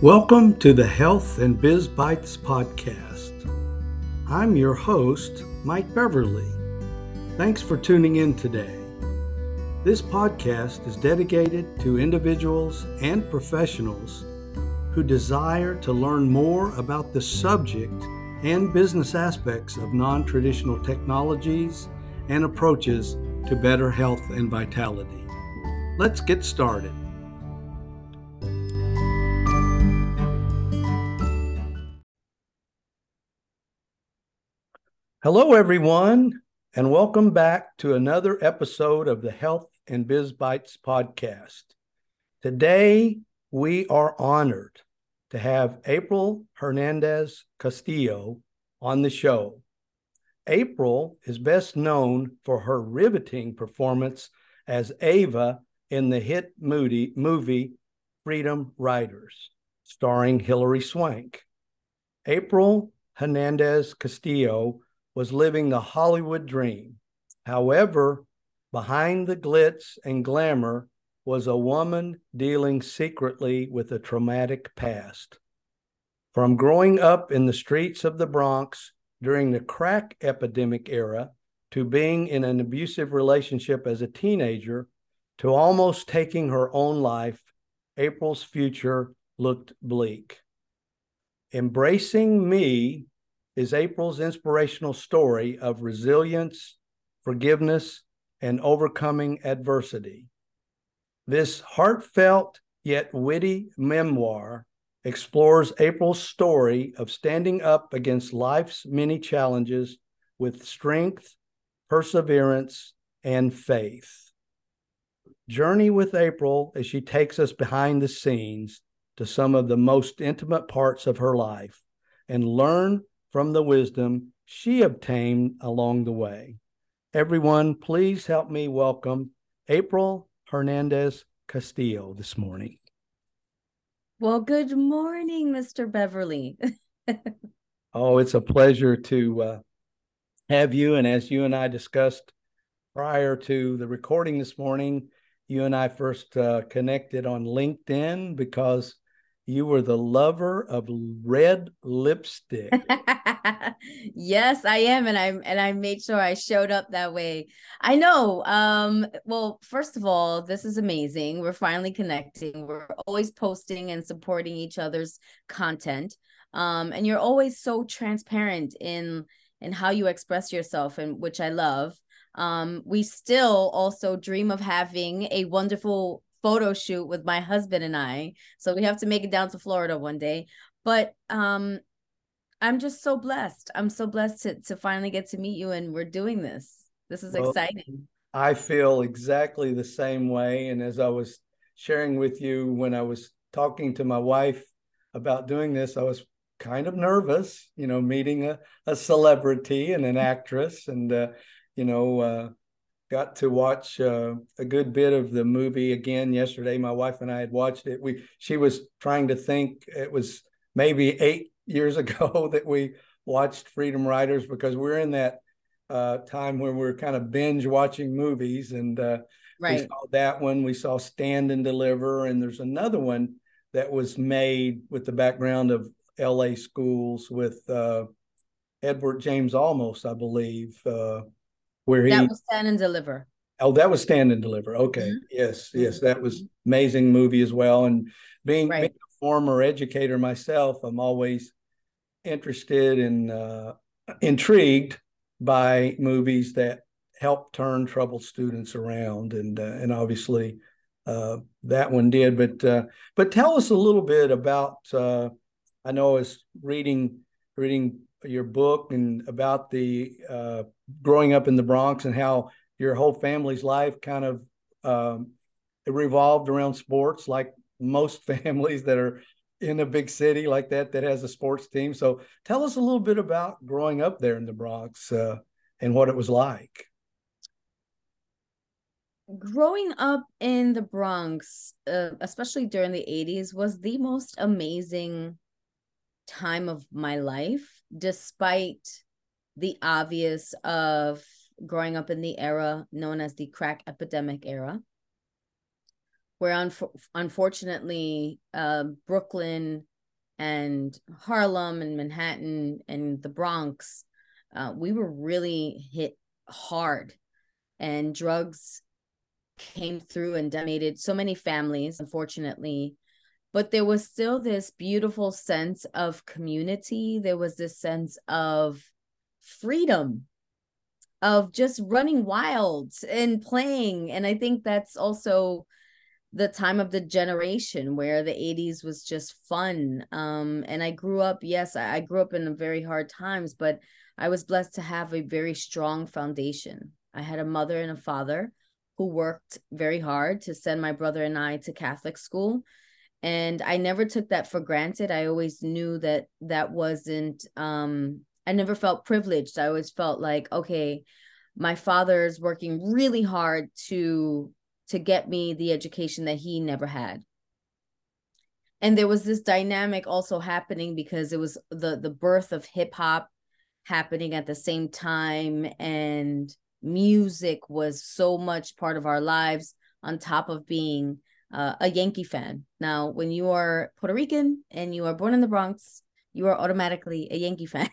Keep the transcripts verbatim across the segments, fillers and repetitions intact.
Welcome to the Health and Biz Bites podcast. I'm your host, Mike Beverly. Thanks for tuning in today. This podcast is dedicated to individuals and professionals who desire to learn more about the subject and business aspects of non-traditional technologies and approaches to better health and vitality. Let's get started. Hello, everyone, and welcome back to another episode of the Health and Biz Bites podcast. Today, we are honored to have April Hernandez Castillo on the show. April is best known for her riveting performance as Eva in the hit movie Freedom Writers, starring Hilary Swank. April Hernandez Castillo was living the Hollywood dream. However, behind the glitz and glamour was a woman dealing secretly with a traumatic past. From growing up in the streets of the Bronx during the crack epidemic era, to being in an abusive relationship as a teenager, to almost taking her own life, April's future looked bleak. Embracing Me is April's inspirational story of resilience, forgiveness, and overcoming adversity. This heartfelt yet witty memoir explores April's story of standing up against life's many challenges with strength, perseverance, and faith. Journey with April as she takes us behind the scenes to some of the most intimate parts of her life and learn from the wisdom she obtained along the way. Everyone, please help me welcome April Hernandez Castillo this morning. Well, good morning, Mister Beverly. Oh, it's a pleasure to uh, have you. And as you and I discussed prior to the recording this morning, you and I first uh, connected on LinkedIn because you were the lover of red lipstick. Yes, I am. And I and I made sure I showed up that way. I know. Um, well, first of all, this is amazing. We're finally connecting. We're always posting and supporting each other's content. Um, and you're always so transparent in, in how you express yourself, and which I love. Um, we still also dream of having a wonderful photo shoot with my husband and I. So we have to make it down to Florida one day. But um, I'm just so blessed. I'm so blessed to, to finally get to meet you, and we're doing this. This is well, exciting. I feel exactly the same way. And as I was sharing with you when I was talking to my wife about doing this, I was kind of nervous, you know, meeting a, a celebrity and an actress, and, uh, you know, uh, got to watch uh, a good bit of the movie again yesterday. My wife and I had watched it. We she was trying to think, it was maybe eight years ago that we watched Freedom Writers, because we're in that uh, time where we're kind of binge watching movies. And uh, right. we saw that one. We saw Stand and Deliver. And there's another one that was made with the background of L A schools with uh, Edward James Olmos, I believe, uh, Where he, that was Stand and Deliver. Oh, that was Stand and Deliver. Okay. Mm-hmm. Yes. Yes. That was an amazing movie as well. And being, right. being a former educator myself, I'm always interested and uh, intrigued by movies that help turn troubled students around. And, uh, and obviously uh, that one did. But, uh, but tell us a little bit about, uh, I know I was reading, reading your book and about the uh, growing up in the Bronx and how your whole family's life kind of um, revolved around sports, like most families that are in a big city like that, that has a sports team. So tell us a little bit about growing up there in the Bronx uh, and what it was like. Growing up in the Bronx, uh, especially during the eighties, was the most amazing time of my life, despite the obvious of growing up in the era known as the crack epidemic era. where un unfortunately uh, Brooklyn and Harlem and Manhattan and the Bronx, uh, we were really hit hard, and drugs came through and decimated so many families, unfortunately. But there was still this beautiful sense of community. There was this sense of freedom, of just running wild and playing. And I think that's also the time of the generation where the eighties was just fun. Um, and I grew up, yes, I grew up in very hard times, but I was blessed to have a very strong foundation. I had a mother and a father who worked very hard to send my brother and I to Catholic school. And I never took that for granted. I always knew that that wasn't, um, I never felt privileged. I always felt like, okay, my father's working really hard to, to get me the education that he never had. And there was this dynamic also happening because it was the, the birth of hip hop happening at the same time. And music was so much part of our lives on top of being Uh, a Yankee fan. Now, when you are Puerto Rican and you are born in the Bronx, you are automatically a Yankee fan.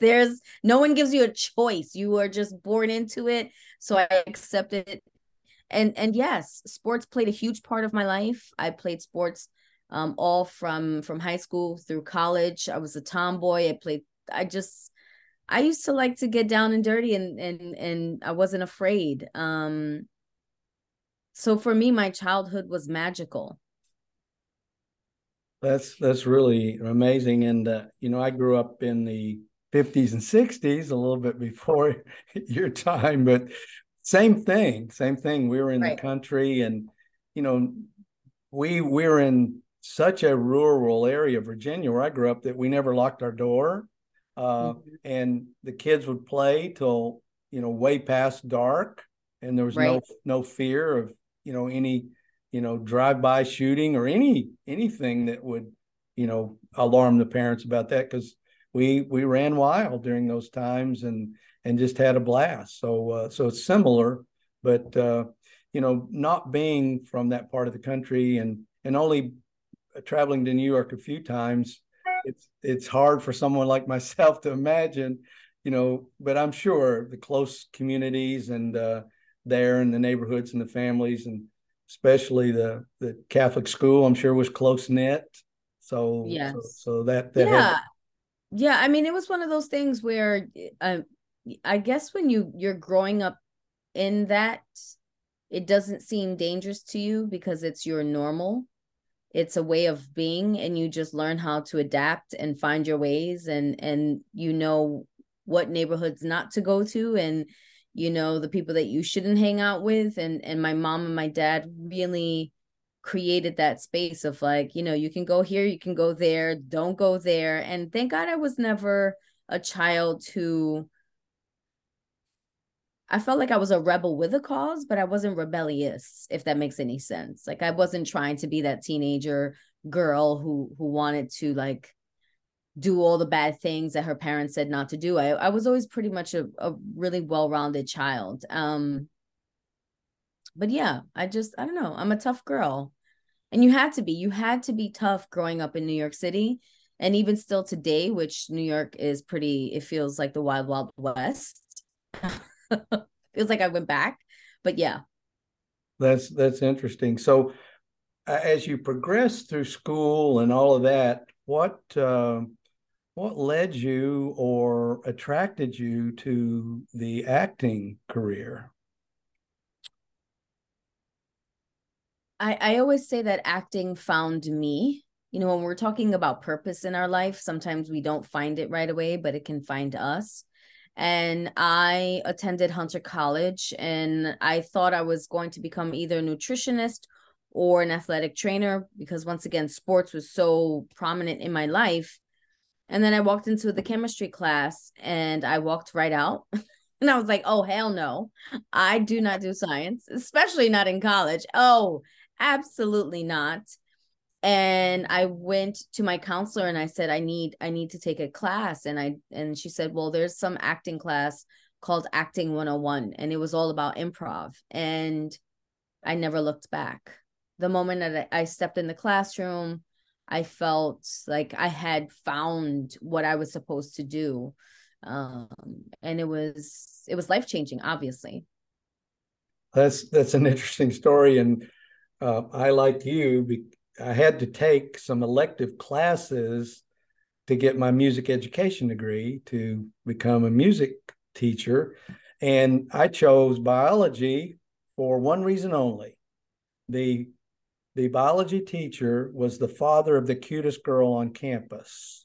There's no one gives you a choice. You are just born into it. So I accepted it. And, and yes, sports played a huge part of my life. I played sports um, all from, from high school through college. I was a tomboy. I played, I just, I used to like to get down and dirty, and, and, and I wasn't afraid. Um, So for me, my childhood was magical. That's that's really amazing. And, uh, you know, I grew up in the fifties and sixties, a little bit before your time, but same thing, same thing. We were in right. the country, and, you know, we we're in such a rural area of Virginia where I grew up that we never locked our door. Uh, mm-hmm. And the kids would play till, you know, way past dark. And there was right. no no fear of, you know, any, you know, drive-by shooting or any anything that would, you know, alarm the parents about that, because we we ran wild during those times and and just had a blast. So uh, so it's similar, but uh, you know, not being from that part of the country and and only traveling to New York a few times, it's it's hard for someone like myself to imagine, you know. But I'm sure the close communities and uh, there in the neighborhoods and the families, and especially the the Catholic school, I'm sure was close knit. So yeah, so, so that, that yeah, yeah. I mean, it was one of those things where uh, I guess when you you're growing up in that, it doesn't seem dangerous to you because it's your normal. It's a way of being, and you just learn how to adapt and find your ways, and and you know what neighborhoods not to go to, and you know, the people that you shouldn't hang out with. And, and my mom and my dad really created that space of like, you know, you can go here, you can go there, don't go there. And thank God I was never a child who, I felt like I was a rebel with a cause, but I wasn't rebellious, if that makes any sense. Like I wasn't trying to be that teenager girl who, who wanted to like do all the bad things that her parents said not to do. I, I was always pretty much a, a really well-rounded child. Um, but yeah, I just, I don't know. I'm a tough girl. And you had to be, you had to be tough growing up in New York City. And even still today, which New York is pretty, it feels like the wild, wild west. Feels like I went back, but yeah. That's, that's interesting. So uh, as you progress through school and all of that, what, uh, what led you or attracted you to the acting career? I, I always say that acting found me. You know, when we're talking about purpose in our life, sometimes we don't find it right away, but it can find us. And I attended Hunter College, and I thought I was going to become either a nutritionist or an athletic trainer, because once again, sports was so prominent in my life. And then I walked into the chemistry class and I walked right out. And I was like, oh, hell no, I do not do science, especially not in college. Oh, absolutely not. And I went to my counselor and I said, I need, I need to take a class. And I, and she said, well, there's some acting class called Acting one oh one. And it was all about improv. And I never looked back. the moment that I stepped in the classroom, I felt like I had found what I was supposed to do. Um, and it was, it was life-changing, obviously. That's, that's an interesting story. And uh, I, like you, I had to take some elective classes to get my music education degree to become a music teacher. And I chose biology for one reason only. The The biology teacher was the father of the cutest girl on campus.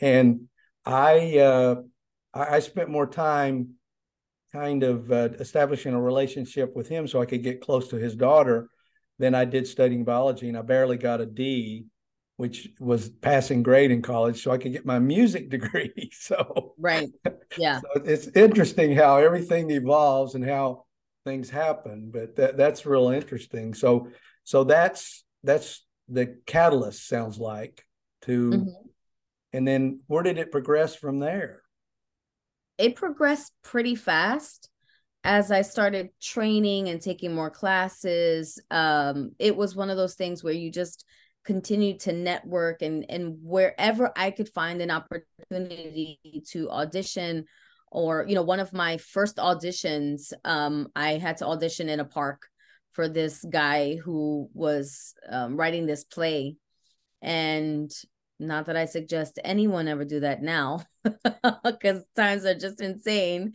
And I uh, I spent more time kind of uh, establishing a relationship with him so I could get close to his daughter than I did studying biology. And I barely got a D, which was passing grade in college, so I could get my music degree. So, right. Yeah. So it's interesting how everything evolves and how things happen, but that, that's real interesting. So, so that's, that's the catalyst, sounds like, to, mm-hmm. And then where did it progress from there? It progressed pretty fast. As I started training and taking more classes, um, it was one of those things where you just continue to network, and, and wherever I could find an opportunity to audition. Or, you know, one of my first auditions, um, I had to audition in a park for this guy who was um, writing this play. And not that I suggest anyone ever do that now, because times are just insane.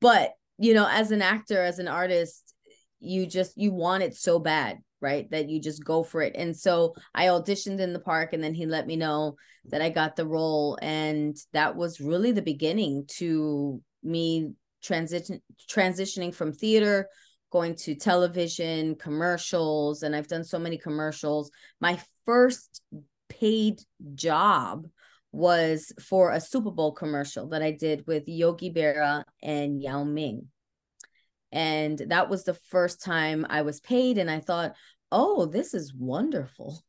But, you know, as an actor, as an artist, you just, you want it so bad, right? That you just go for it. And so I auditioned in the park, and then he let me know that I got the role. And that was really the beginning to me transition transitioning from theater, going to television, commercials. And I've done so many commercials. My first paid job was for a Super Bowl commercial that I did with Yogi Berra and Yao Ming. And that was the first time I was paid. And I thought, oh, this is wonderful.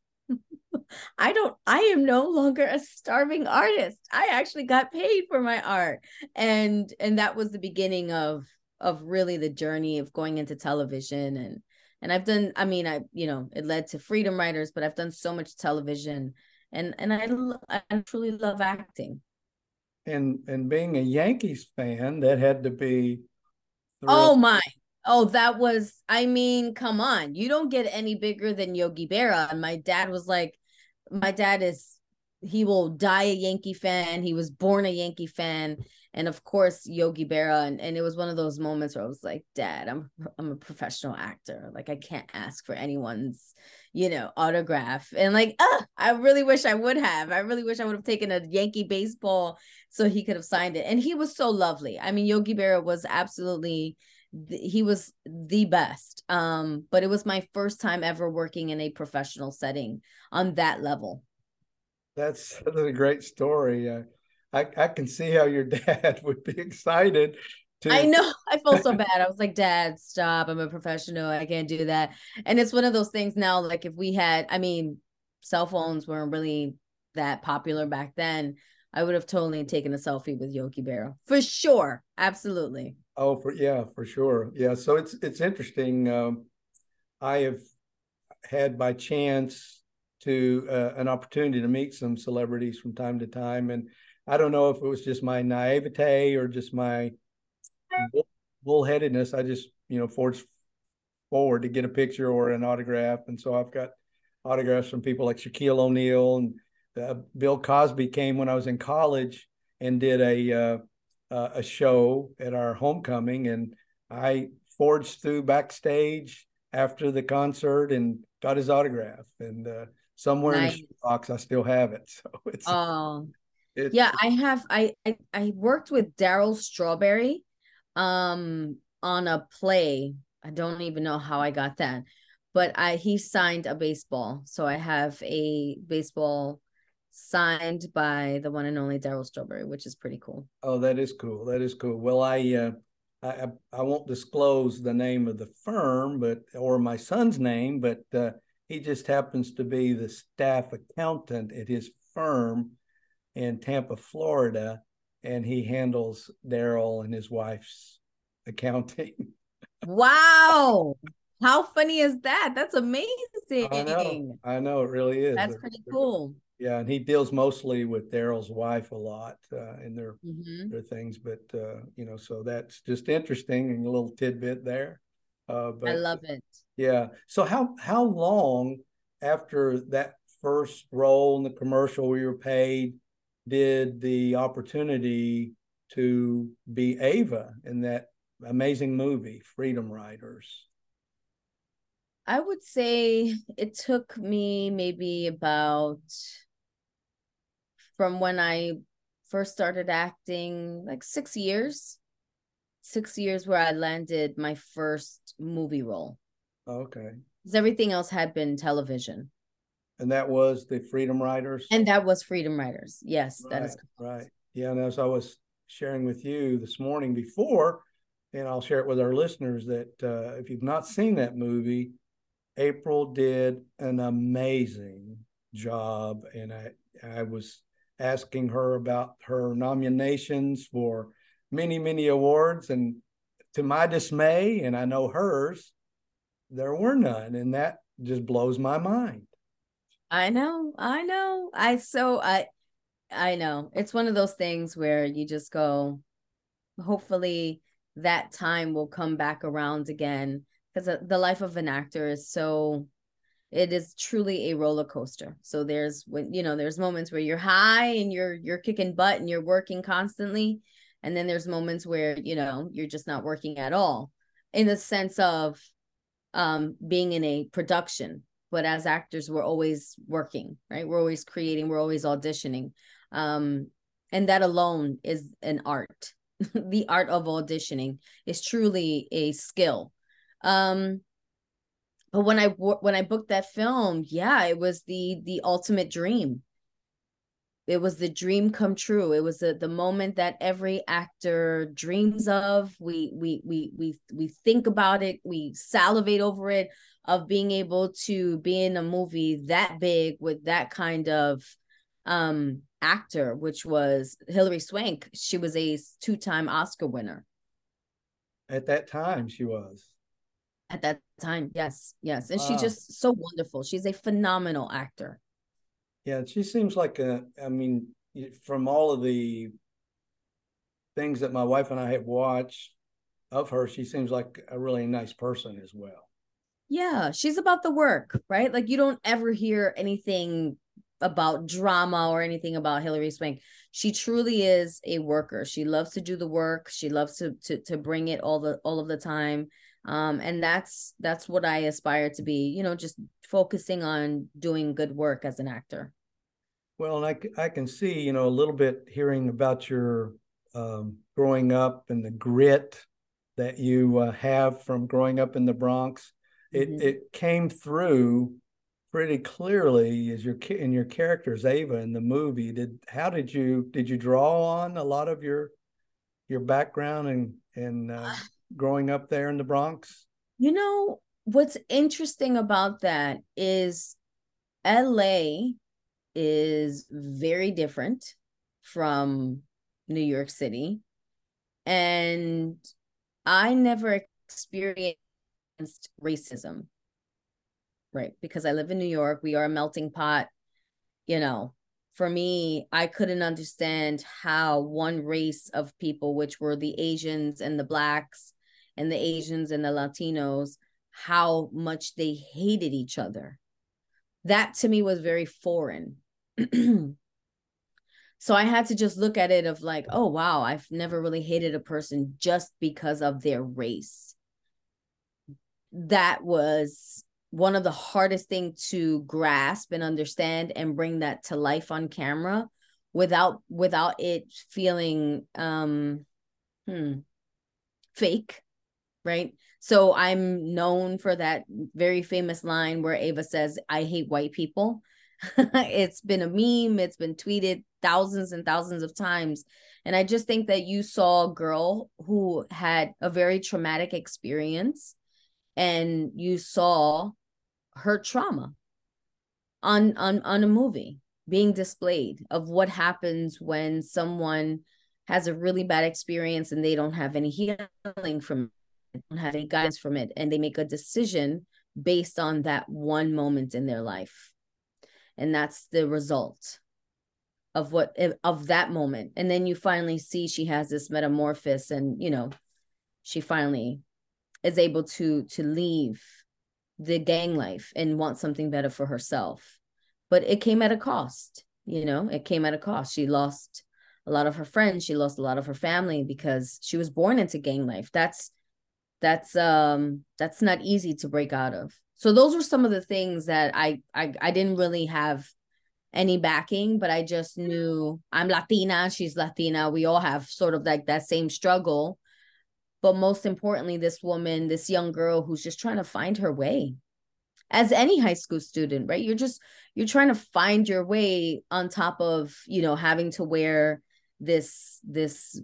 I don't, I am no longer a starving artist. I actually got paid for my art. And, and that was the beginning of, of really the journey of going into television. And, and I've done, I mean, I, you know, it led to Freedom Writers, but I've done so much television, and, and I, I truly love acting. And, and being a Yankees fan, that had to be, oh my. Oh, that was, I mean, come on. You don't get any bigger than Yogi Berra. And my dad was like, my dad is, he will die a Yankee fan. He was born a Yankee fan. And of course, Yogi Berra. And, and it was one of those moments where I was like, Dad, I'm I'm a professional actor. Like, I can't ask for anyone's, you know, autograph. And like, ah, I really wish I would have. I really wish I would have taken a Yankee baseball so he could have signed it. And he was so lovely. I mean, Yogi Berra was absolutely, he was the best. Um, but it was my first time ever working in a professional setting on that level. That's, that's a great story. Uh... I, I can see how your dad would be excited. To... I know. I felt so bad. I was like, Dad, stop. I'm a professional. I can't do that. And it's one of those things now, like if we had, I mean, cell phones weren't really that popular back then. I would have totally taken a selfie with Yogi Berra. For sure. Absolutely. Oh, for yeah, for sure. Yeah. So it's, it's interesting. Um, I have had by chance to uh, an opportunity to meet some celebrities from time to time. And I don't know if it was just my naivete or just my bull bullheadedness. I just, you know, forged forward to get a picture or an autograph. And so I've got autographs from people like Shaquille O'Neal, and uh, Bill Cosby came when I was in college and did a, uh, uh, a show at our homecoming. And I forged through backstage after the concert and got his autograph. And uh, somewhere nice. In the shoebox, I still have it. So it's... Oh. It's, yeah, I have. I, I, I worked with Daryl Strawberry um, on a play. I don't even know how I got that, but I he signed a baseball. So I have a baseball signed by the one and only Daryl Strawberry, which is pretty cool. Oh, that is cool. That is cool. Well, I, uh, I, I won't disclose the name of the firm, but or my son's name, but uh, he just happens to be the staff accountant at his firm in Tampa, Florida, and he handles Daryl and his wife's accounting. Wow. How funny is that? That's amazing. I know, I know it really is. That's pretty cool. Yeah, and he deals mostly with Daryl's wife a lot uh, in their mm-hmm. their things, but uh, you know, so that's just interesting and a little tidbit there. Uh, but, I love it. Yeah. So how how long after that first role in the commercial where you were paid did the opportunity to be Eva in that amazing movie, Freedom Writers? I would say it took me maybe about, from when I first started acting, like six years, six years where I landed my first movie role. Okay. Because everything else had been television. And that was the Freedom Writers? And that was Freedom Writers. Yes, right, that is correct. Right. Yeah, and as I was sharing with you this morning before, and I'll share it with our listeners, that uh, if you've not seen that movie, April did an amazing job, and I, I was asking her about her nominations for many, many awards, and to my dismay, and I know hers, there were none, and that just blows my mind. I know, I know. I so I, I know. It's one of those things where you just go, hopefully that time will come back around again, because the life of an actor is so, it is truly a roller coaster. So there's, when you know, there's moments where you're high and you're you're kicking butt and you're working constantly, and then there's moments where, you know, you're just not working at all, in the sense of um, being in a production. But as actors, we're always working, right? We're always creating, we're always auditioning, um, and that alone is an art. The art of auditioning is truly a skill. Um, but when I when I booked that film, yeah, it was the the ultimate dream. It was the dream come true. It was the, the moment that every actor dreams of. We we we we we think about it. We salivate over it, of being able to be in a movie that big with that kind of um actor, which was Hilary Swank. She was a two-time Oscar winner. At that time, she was. At that time, yes, yes. And wow. She's just so wonderful. She's a phenomenal actor. Yeah, she seems like a, I mean, from all of the things that my wife and I have watched of her, she seems like a really nice person as well. Yeah, she's about the work, right? Like, you don't ever hear anything about drama or anything about Hilary Swank. She truly is a worker. She loves to do the work. She loves to to to bring it all the all of the time. Um, and that's that's what I aspire to be, you know, just focusing on doing good work as an actor. Well, and I, I can see, you know, a little bit hearing about your um, growing up and the grit that you uh, have from growing up in the Bronx. It, mm-hmm. it came through pretty clearly as your in your characters, Eva, in the movie. Did how did you did you draw on a lot of your your background and and uh, growing up there in the Bronx? You know what's interesting about that is L A is very different from New York City, and I never experienced racism. Right. Because I live in New York. We are a melting pot. You know, for me, I couldn't understand how one race of people, which were the Asians and the Blacks and the Asians and the Latinos, how much they hated each other. That to me was very foreign. So I had to just look at it of like, oh, wow, I've never really hated a person just because of their race. That was one of the hardest things to grasp and understand and bring that to life on camera without without it feeling um, hmm, fake, right? So I'm known for that very famous line where Eva says, "I hate white people." It's been a meme. It's been tweeted thousands and thousands of times. And I just think that you saw a girl who had a very traumatic experience, and you saw her trauma on, on, on a movie being displayed of what happens when someone has a really bad experience and they don't have any healing from don't have any guidance from it, and they make a decision based on that one moment in their life, and that's the result of what of that moment. And then you finally see she has this metamorphosis, and you know, she finally is able to to leave the gang life and want something better for herself. But it came at a cost, you know, it came at a cost. She lost a lot of her friends. She lost a lot of her family because she was born into gang life. That's, that's, um, that's not easy to break out of. So those were some of the things that I, I, I didn't really have any backing, but I just knew I'm Latina. She's Latina. We all have sort of like that same struggle. But most importantly, this woman, this young girl who's just trying to find her way, as any high school student, right? You're just, you're trying to find your way on top of, you know, having to wear this, this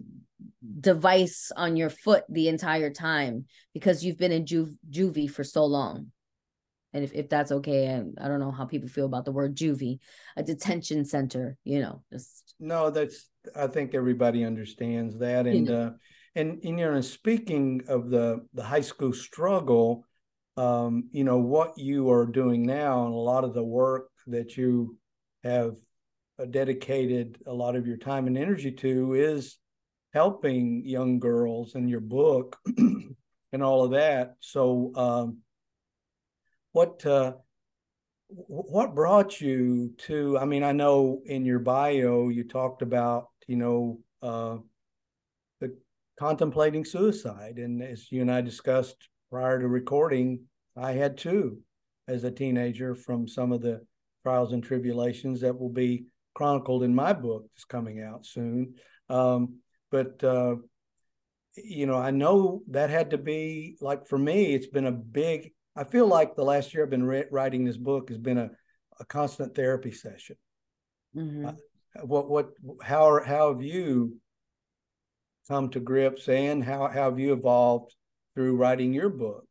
device on your foot the entire time because you've been in ju- juvie for so long. And if, if that's okay, I, I don't know how people feel about the word juvie, a detention center, you know, just. No, that's, I think everybody understands that. And, you know, uh, And, and, you know, speaking of the, the high school struggle, um, you know, what you are doing now and a lot of the work that you have dedicated a lot of your time and energy to is helping young girls, and your book and all of that. So um, what uh, what brought you to, I mean, I know in your bio, you talked about, you know, uh, the contemplating suicide. And as you and I discussed prior to recording, I had too, as a teenager, from some of the trials and tribulations that will be chronicled in my book that's coming out soon. Um, but, uh, you know, I know that had to be, like, for me, it's been a big, I feel like the last year I've been re- writing this book has been a, a constant therapy session. Mm-hmm. Uh, what, what, how, are, how have you come to grips, and how, how have you evolved through writing your book,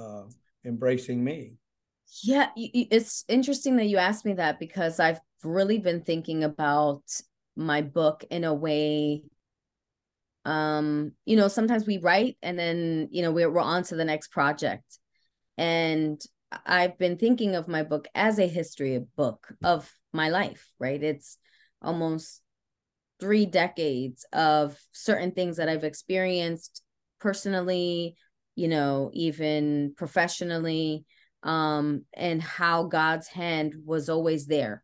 uh, Embracing Me? Yeah, it's interesting that you asked me that, because I've really been thinking about my book in a way, um, you know, sometimes we write and then, you know, we're, we're on to the next project. And I've been thinking of my book as a history book of my life, right? It's almost three decades of certain things that I've experienced personally, you know, even professionally, um, and how God's hand was always there.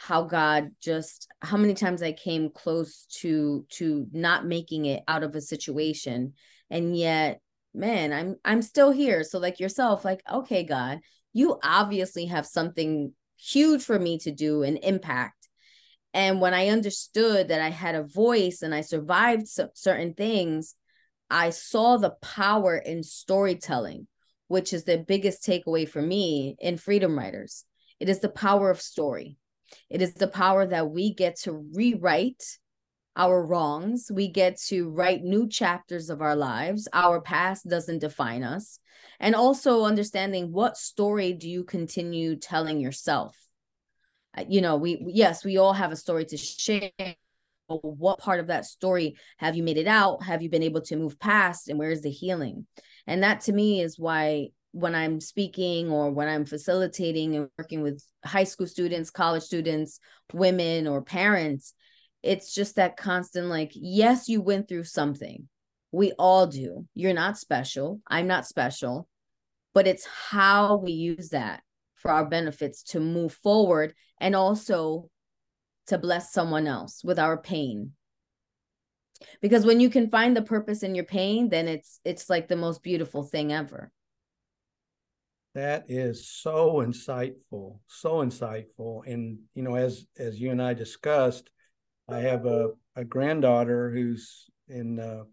How God just, how many times I came close to, to not making it out of a situation. And yet, man, I'm, I'm still here. So like yourself, like, okay, God, you obviously have something huge for me to do and impact. And when I understood that I had a voice and I survived certain things, I saw the power in storytelling, which is the biggest takeaway for me in Freedom Writers. It is the power of story. It is the power that we get to rewrite our wrongs. We get to write new chapters of our lives. Our past doesn't define us. And also understanding, what story do you continue telling yourself? You know, we, yes, we all have a story to share. But what part of that story have you made it out? Have you been able to move past? And where is the healing? And that to me is why, when I'm speaking or when I'm facilitating and working with high school students, college students, women, or parents, it's just that constant, like, yes, you went through something. We all do. You're not special. I'm not special. But it's how we use that for our benefits to move forward, and also to bless someone else with our pain. Because when you can find the purpose in your pain, then it's it's like the most beautiful thing ever. That is so insightful, so insightful. And, you know, as as you and I discussed, I have a, a granddaughter who's in uh,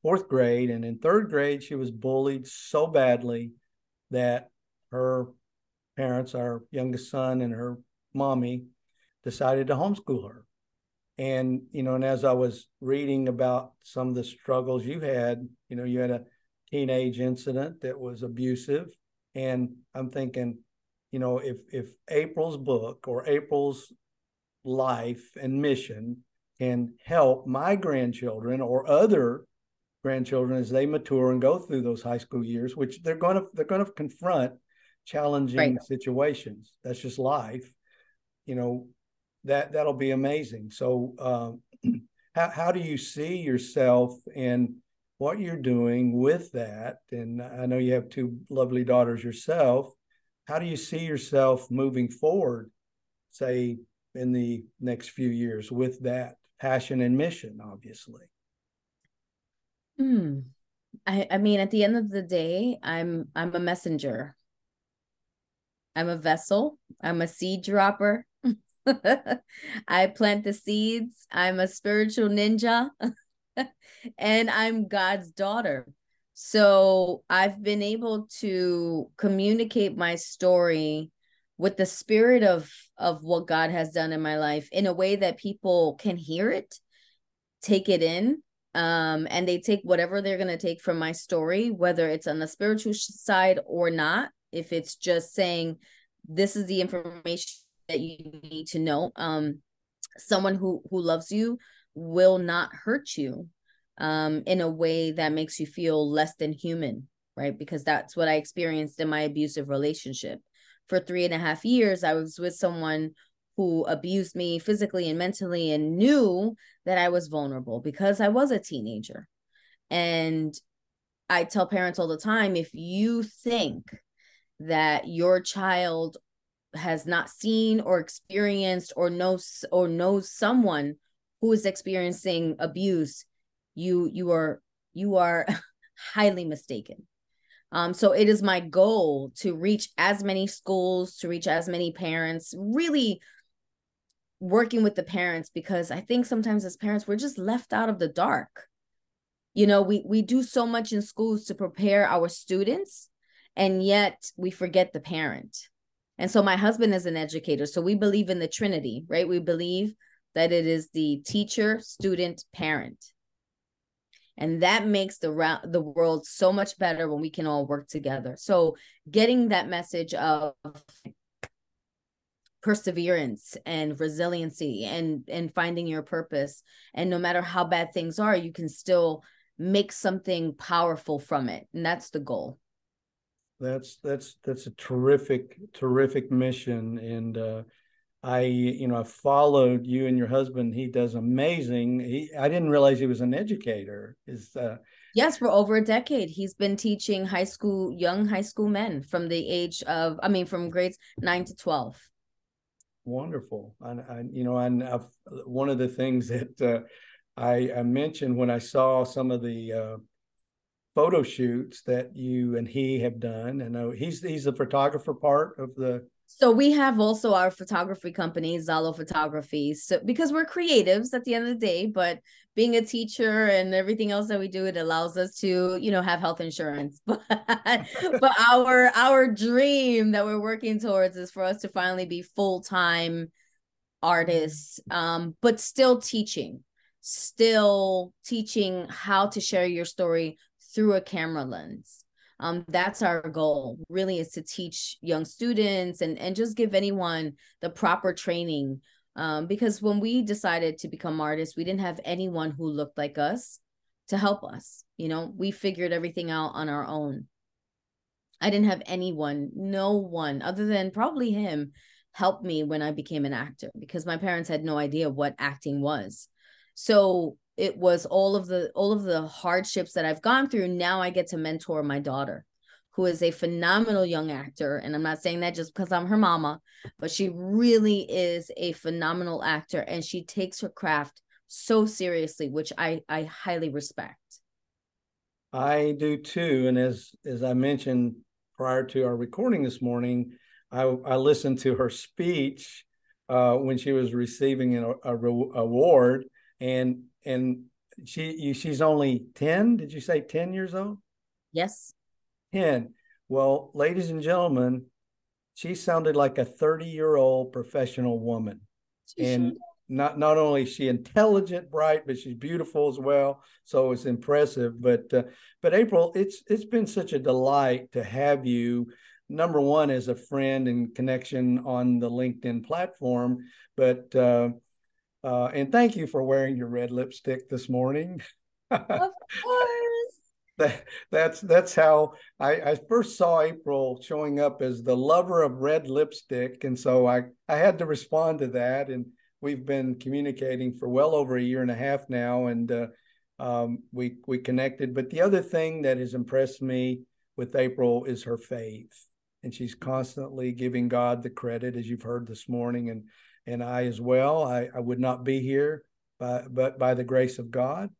fourth grade, and in third grade, she was bullied so badly that her parents, our youngest son and her mommy, decided to homeschool her. And, you know, and as I was reading about some of the struggles you had, you know, you had a teenage incident that was abusive. And I'm thinking, you know, if, if April's book or April's life and mission can help my grandchildren or other grandchildren as they mature and go through those high school years, which they're going to they're going to confront challenging right. situations. That's just life, you know. That that'll be amazing. So, um, how how do you see yourself and what you're doing with that? And I know you have two lovely daughters yourself. How do you see yourself moving forward, say, in the next few years with that passion and mission, obviously? Hmm. I, I mean, at the end of the day, I'm I'm a messenger. I'm a vessel. I'm a seed dropper. I plant the seeds. I'm a spiritual ninja and I'm God's daughter. So I've been able to communicate my story with the spirit of, of what God has done in my life in a way that people can hear it, take it in, um, and they take whatever they're going to take from my story, whether it's on the spiritual side or not. If it's just saying, this is the information that you need to know, um, someone who, who loves you will not hurt you, um, in a way that makes you feel less than human, right? Because that's what I experienced in my abusive relationship. For three and a half years, I was with someone who abused me physically and mentally and knew that I was vulnerable because I was a teenager. And I tell parents all the time, if you think that your child has not seen or experienced or knows or knows someone who is experiencing abuse, you you are you are highly mistaken. Um, so it is my goal to reach as many schools, to reach as many parents, really working with the parents, because I think sometimes as parents, we're just left out of the dark. You know, we we do so much in schools to prepare our students, and yet we forget the parent. And so my husband is an educator. So we believe in the Trinity, right? We believe that it is the teacher, student, parent. And that makes the, the world so much better when we can all work together. So getting that message of perseverance and resiliency and, and finding your purpose. And no matter how bad things are, you can still make something powerful from it. And that's the goal. That's that's that's a terrific, terrific mission. And uh, I, you know, I followed you and your husband. He does amazing. He, I didn't realize he was an educator. Is uh, yes, for over a decade, he's been teaching high school, young high school men from the age of, I mean, from grades nine to twelve. Wonderful. And I, I, you know, and I've, one of the things that uh, I, I mentioned when I saw some of the Uh, photo shoots that you and he have done. I know he's he's the photographer part of the... So we have also our photography company, Zalo Photography. So because we're creatives at the end of the day, but being a teacher and everything else that we do, it allows us to, you know, have health insurance. But, but our our dream that we're working towards is for us to finally be full-time artists, um, but still teaching, still teaching how to share your story through a camera lens. Um, that's our goal, really, is to teach young students and, and just give anyone the proper training. Um, because when we decided to become artists, we didn't have anyone who looked like us to help us. You know, we figured everything out on our own. I didn't have anyone, no one other than probably him, help me when I became an actor, because my parents had no idea what acting was. So it was all of the all of the hardships that I've gone through. Now I get to mentor my daughter, who is a phenomenal young actor. And I'm not saying that just because I'm her mama, but she really is a phenomenal actor. And she takes her craft so seriously, which I, I highly respect. I do too. And as, as I mentioned prior to our recording this morning, I, I listened to her speech uh, when she was receiving an a re- award. And and she you, she's only ten. Did you say ten years old? Yes. ten. Well, ladies and gentlemen, she sounded like a thirty-year-old professional woman. She and should. not not only is she intelligent, bright, but she's beautiful as well. So it's impressive. But uh, but April, it's it's been such a delight to have you. Number one, as a friend and connection on the LinkedIn platform, but. Uh, Uh, and thank you for wearing your red lipstick this morning. Of course. That, that's that's how I, I first saw April showing up as the lover of red lipstick. And so I, I had to respond to that. And we've been communicating for well over a year and a half now. And uh, um, we, we connected. But the other thing that has impressed me with April is her faith. And she's constantly giving God the credit, as you've heard this morning. And, and I as well, I, I would not be here, by, but by the grace of God.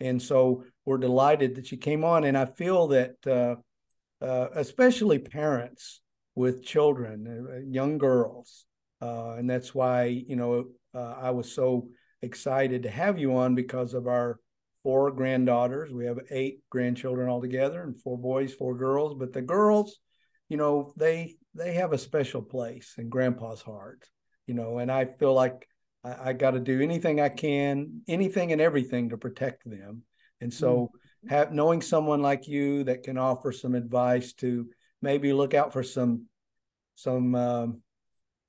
And so we're delighted that she came on. And I feel that uh, uh, especially parents with children, uh, young girls. Uh, and that's why, you know, uh, I was so excited to have you on because of our four granddaughters. We have eight grandchildren altogether and four boys, four girls. But the girls, you know, they they have a special place in Grandpa's heart, you know, and I feel like I, I got to do anything I can, anything and everything to protect them. And so mm-hmm. have, knowing someone like you that can offer some advice to maybe look out for some some um,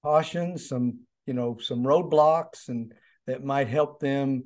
cautions, some, you know, some roadblocks and that might help them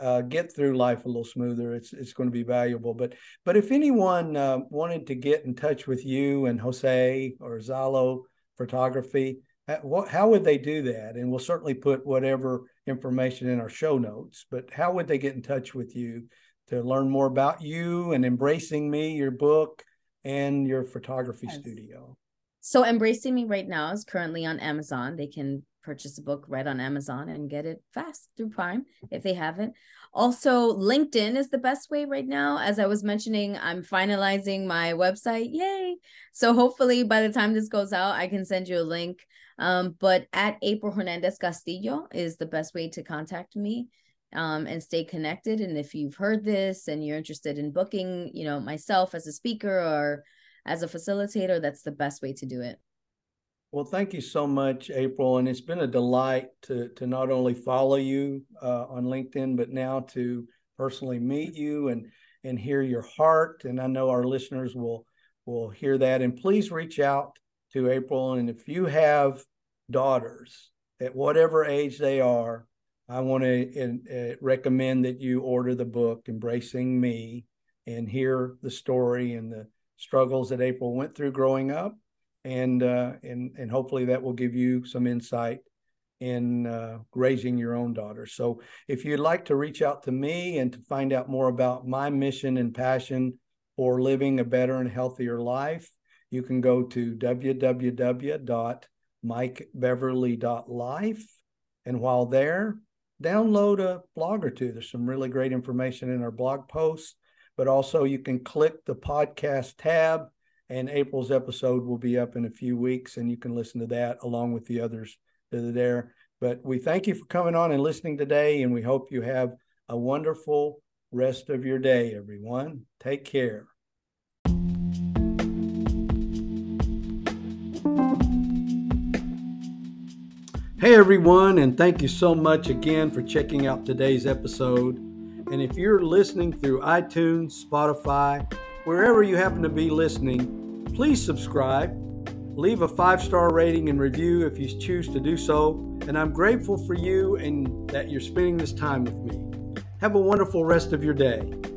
uh, get through life a little smoother. It's it's going to be valuable. But but if anyone uh, wanted to get in touch with you and Jose or Zalo Photography, What, how would they do that? And we'll certainly put whatever information in our show notes, but how would they get in touch with you to learn more about you and Embracing Me, your book, and your photography yes. studio? So Embracing Me right now is currently on Amazon. They can purchase a book right on Amazon and get it fast through Prime if they haven't. Also, LinkedIn is the best way right now. As I was mentioning, I'm finalizing my website. Yay! So hopefully by the time this goes out, I can send you a link. Um, but at April Hernandez Castillo is the best way to contact me um, and stay connected. And if you've heard this and you're interested in booking, you know, myself as a speaker or as a facilitator, that's the best way to do it. Well, thank you so much, April. And it's been a delight to, to not only follow you uh, on LinkedIn, but now to personally meet you and, and hear your heart. And I know our listeners will, will hear that. And please reach out to April. And if you have daughters at whatever age they are, I want to uh, recommend that you order the book, Embracing Me, and hear the story and the struggles that April went through growing up. And, uh, and, and hopefully that will give you some insight in uh, raising your own daughter. So if you'd like to reach out to me and to find out more about my mission and passion for living a better and healthier life, you can go to w w w dot mike beverly dot life. And while there, download a blog or two. There's some really great information in our blog posts, but also you can click the podcast tab. And April's episode will be up in a few weeks, and you can listen to that along with the others that are there. But we thank you for coming on and listening today, and we hope you have a wonderful rest of your day, everyone. Take care. Hey, everyone, and thank you so much again for checking out today's episode. And if you're listening through iTunes, Spotify, wherever you happen to be listening, please subscribe, leave a five-star rating and review if you choose to do so, and I'm grateful for you and that you're spending this time with me. Have a wonderful rest of your day.